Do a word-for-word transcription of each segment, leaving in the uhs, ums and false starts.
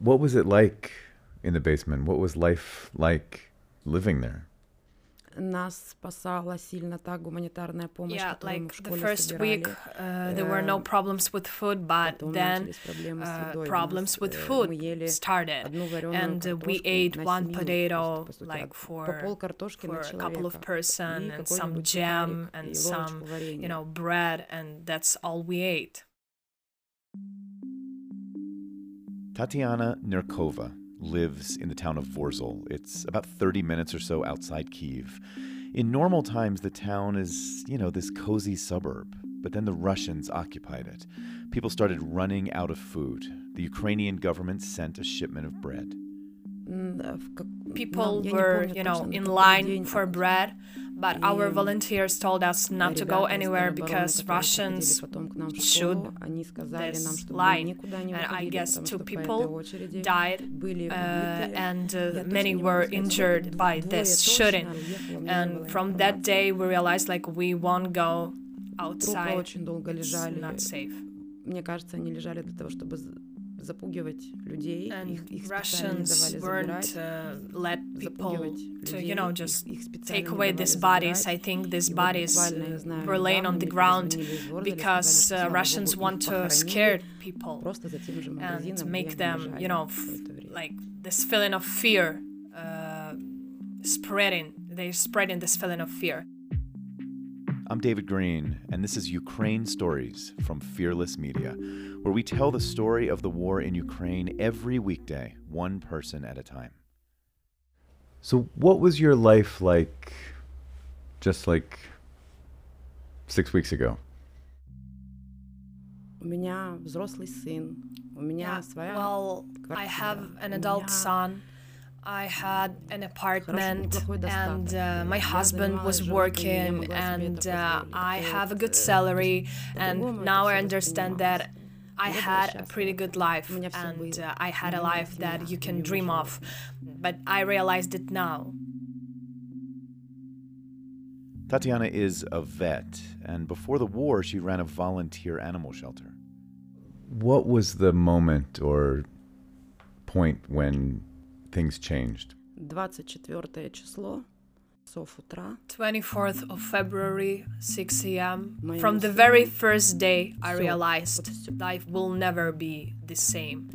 What was it like in the basement? What was life like living there? Нас спасала сильно та гуманитарная помощь, yeah, которую like мы в школе the first собирали. Week, uh, there were no problems with food, but Потом then uh, problems with food started, and uh, we ate one potato like for, for a couple of person, and some jam, and some, you know, bread, and that's all we ate. Tatiana Nerkova lives in the town of Vorzel. It's about thirty minutes or so outside Kyiv. In normal times, the town is, you know, this cozy suburb. But then the Russians occupied it. People started running out of food. The Ukrainian government sent a shipment of bread. People were, you know, in line for bread, but our volunteers told us not to go anywhere because Russians should this line. And I guess two people died, uh, and uh, many were injured by this shooting. And from that day, we realized, like, we won't go outside. It's not safe. And Russians weren't uh, let people to, you know, just take away these bodies. I think these bodies uh, were laying on the ground because uh, Russians want to scare people and make them, you know, f- like this feeling of fear uh, spreading. They're spreading this feeling of fear. I'm David Green, and this is Ukraine Stories from Fearless Media, where we tell the story of the war in Ukraine every weekday, one person at a time. So what was your life like just like six weeks ago? Yeah, well, I have an adult son. I had an apartment, and uh, my husband was working, and uh, I have a good salary, and now I understand that I had a pretty good life, and uh, I had a life that you can dream of, but I realized it now. Tatiana is a vet, and before the war she ran a volunteer animal shelter. What was the moment or point when things changed? twenty-fourth of February, six a.m. From the very first day, I realized life will never be the same.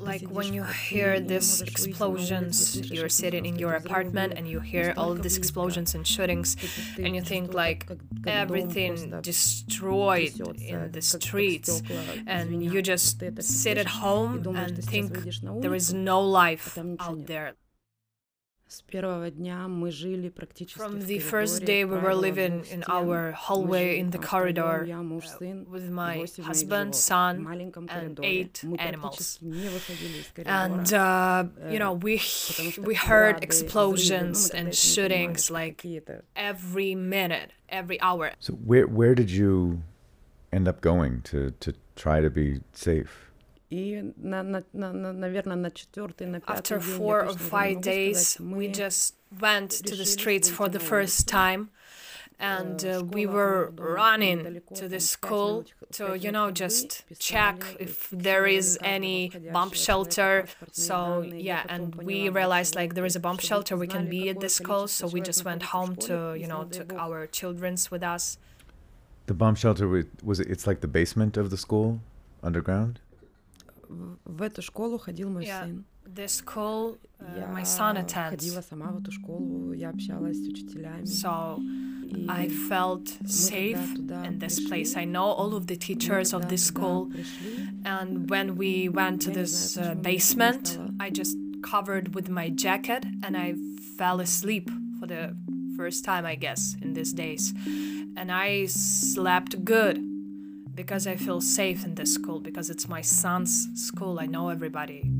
Like when you hear these explosions, you're sitting in your apartment and you hear all these explosions and shootings, and you think like everything destroyed in the streets, and you just sit at home and think there is no life out there. From the first day, we were living in our hallway, in the corridor, with my husband, son, and eight animals. And, uh, you know, we we heard explosions and shootings, like, every minute, every hour. So where, where did you end up going to, to try to be safe? After four or five days, we just went to the streets for the first time, and uh, we were running to the school to, you know, just check if there is any bomb shelter. So, yeah, and we realized, like, there is a bomb shelter, we can be at the school, so we just went home to, you know, took our children's with us. The bomb shelter, was it, it's like the basement of the school, underground? Yeah, this school uh, my son attends. So I felt safe in this place. I know all of the teachers of this school. And when we went to this uh, basement, I just covered with my jacket and I fell asleep for the first time, I guess, in these days. And I slept good, because I feel safe in this school, because it's my son's school, I know everybody.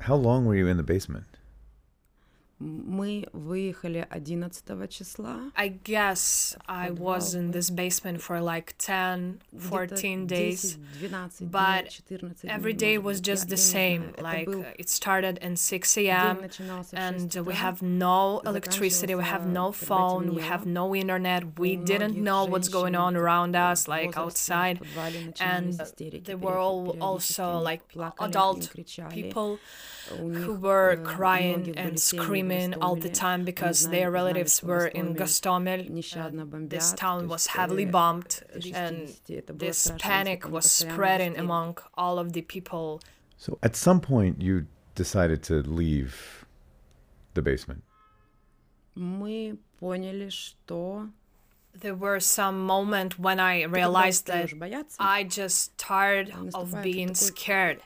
How long were you in the basement? Мы выехали одиннадцатого числа. I guess I was in this basement for like ten, fourteen days, but every day was just the same. Like it started at six a m and we have no electricity, we have no phone, we have no internet, we didn't know what's going on around us, like outside. And there were all also like adult people who were crying and screaming all the time because their relatives were in Gostomel. This town was heavily bombed, and this panic was spreading among all of the people. So at some point you decided to leave the basement. Мы поняли, что there were some moments when I realized that I just tired of being scared,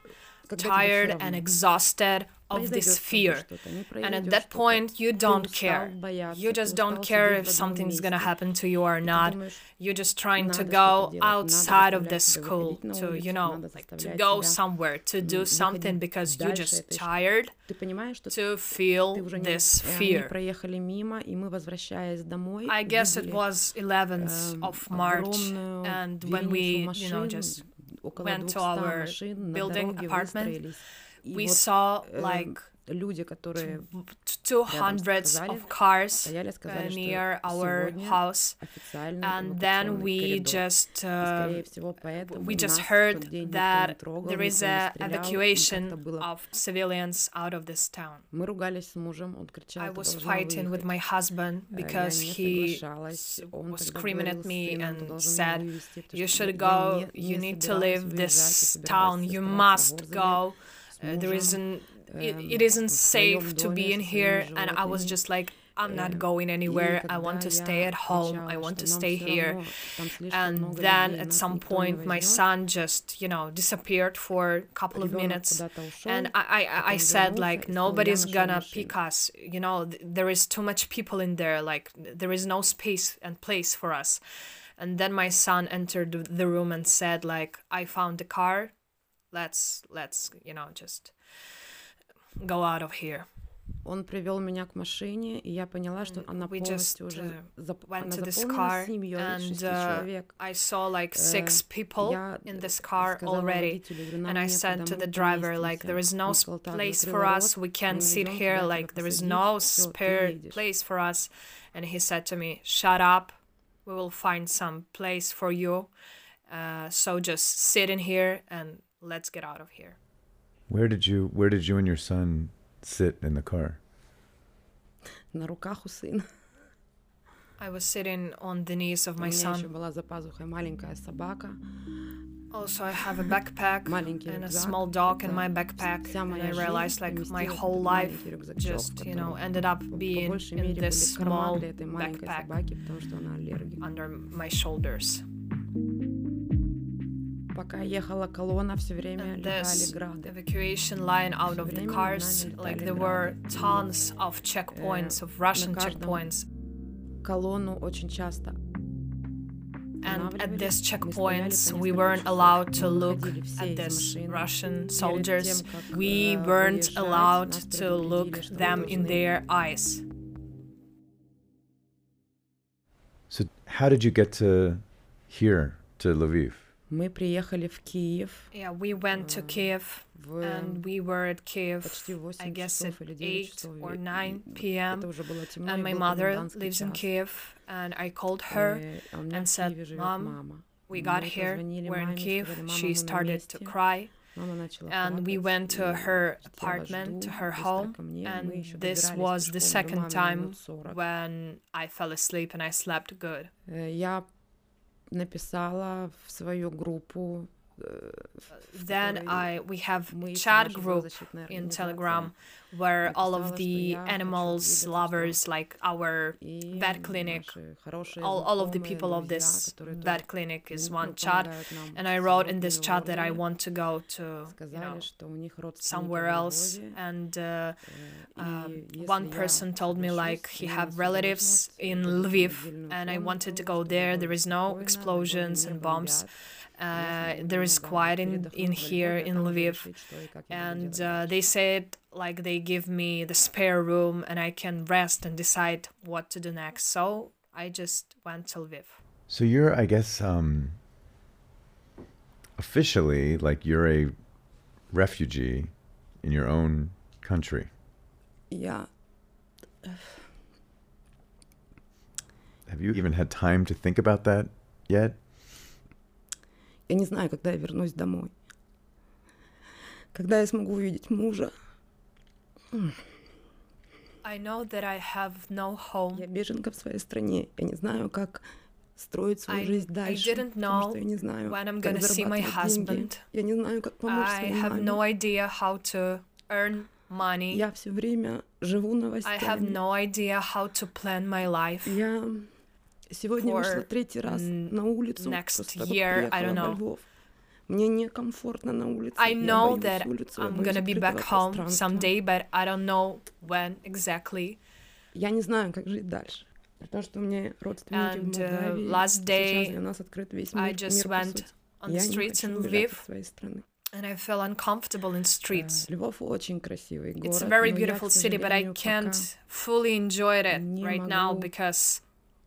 tired and exhausted of this fear. And at that point, you don't care. You just don't care if something's gonna happen to you or not. You're just trying to go outside of the school, to, you know, like to go somewhere, to do something, because you're just tired to feel this fear. I guess it was eleventh of March, and when we, you know, just went to our building apartment, we saw like two hundreds of cars near our house, and then we just uh, we just heard that there is an evacuation of civilians out of this town. I was fighting with my husband because he was screaming at me and said, "You should go, you need to leave this town, you must go. Uh, there isn't, it, it isn't safe to be in here." And I was just like, I'm not going anywhere. I want to stay at home. I want to stay here. And then at some point, my son just, you know, disappeared for a couple of minutes. And I, I, I said, like, nobody's gonna pick us. You know, there is too much people in there. Like, there is no space and place for us. And then my son entered the room and said, like, I found a car. Let's, let's, you know, just go out of here. We just uh, went to this car, and uh, I saw like six people in this car already. And I said to the driver, like, there is no place for us, we can't sit here, like, there is no spare place for us. And he said to me, shut up, we will find some place for you. Uh, so just sit in here and let's get out of here. Where did you, where did you and your son sit in the car? На руках у сына. I was sitting on the knees of my son. Also, I have a backpack and a small dog in my backpack, and I realized like my whole life just, you know, ended up being in this small backpack under my shoulders. And this evacuation line out of the cars, like there were tons of checkpoints, of Russian checkpoints. And at these checkpoints, we weren't allowed to look at these Russian soldiers. We weren't allowed to look them in their eyes. So how did you get to here, to Lviv? Мы приехали в Киев. Yeah, we went to Kyiv, and we were at Kyiv, I guess at eight or nine p m And my mother lives in Kyiv, and I called her and said, Mom, we got here, we're in Kyiv. She started to cry, and we went to her apartment, to her home, and this was the second time when I fell asleep and I slept good. Написала в свою группу. Then I, we have a chat group in Telegram where all of the animals lovers, like our vet clinic, all, all of the people of this vet clinic is one chat. And I wrote in this chat that I want to go to, you know, somewhere else. And uh, uh, one person told me like he have relatives in Lviv, and I wanted to go there. There is no explosions and bombs. Uh, there is quiet in, in here in Lviv, and uh, they said like they give me the spare room and I can rest and decide what to do next. So I just went to Lviv. So you're, I guess, um, officially, like, you're a refugee in your own country. Yeah. Have you even had time to think about that yet? Я не знаю, когда я вернусь домой. Когда я смогу увидеть мужа. I know that I have no home. Я беженка в своей стране. Я не знаю, как строить свою жизнь дальше. I didn't know when I'm gonna see my husband. Я не знаю, как помочь своей маме. I have no idea how to earn money. Я все время живу новостями. I have no idea how to plan my life. Я сегодня вышла третий раз на улицу. Next year, I don't know. Мне некомфортно на улице. I know that I'm gonna be back home someday, but I don't know when exactly. Я не знаю, как жить дальше. Потому что у меня родственники в Молдавии. And last day, I just went on the streets in Lviv. And I feel uncomfortable in streets. It's a very beautiful city, but I can't fully enjoy it right now because,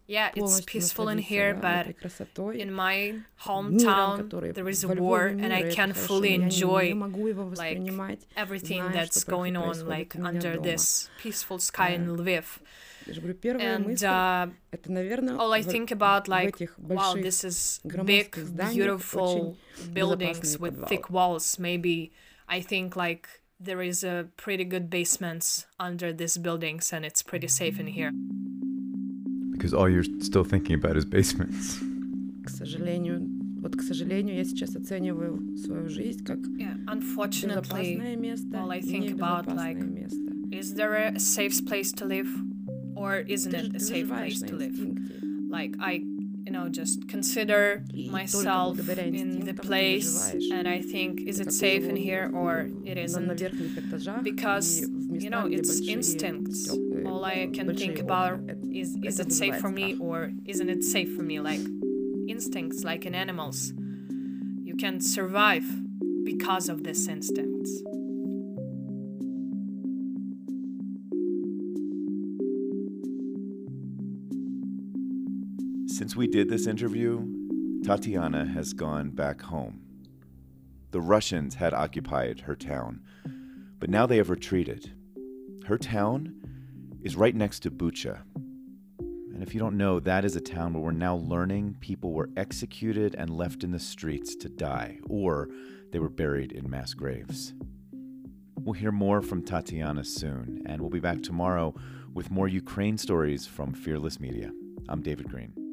yeah, it's peaceful in here, but in my hometown there is a war and I can't fully enjoy, like, everything that's going on, like, under this peaceful sky in Lviv. And uh, all I think about, like, wow, this is big, beautiful buildings with thick walls. Maybe I think, like, there is a pretty good basements under these buildings and it's pretty safe in here. Because all you're still thinking about is basements. Yeah, unfortunately, all I think about, like, is there a safe place to live? Or isn't it a safe place to live? Like, I, you know, just consider myself in the place and I think, is it safe in here or it isn't? Because, you know, it's instincts. All I can think about is, is it safe for me or isn't it safe for me? Like, instincts, like in animals. You can survive because of these instincts. Since we did this interview, Tatiana has gone back home. The Russians had occupied her town, but now they have retreated. Her town is right next to Bucha. And if you don't know, that is a town where we're now learning people were executed and left in the streets to die, or they were buried in mass graves. We'll hear more from Tatiana soon, and we'll be back tomorrow with more Ukraine stories from Fearless Media. I'm David Green.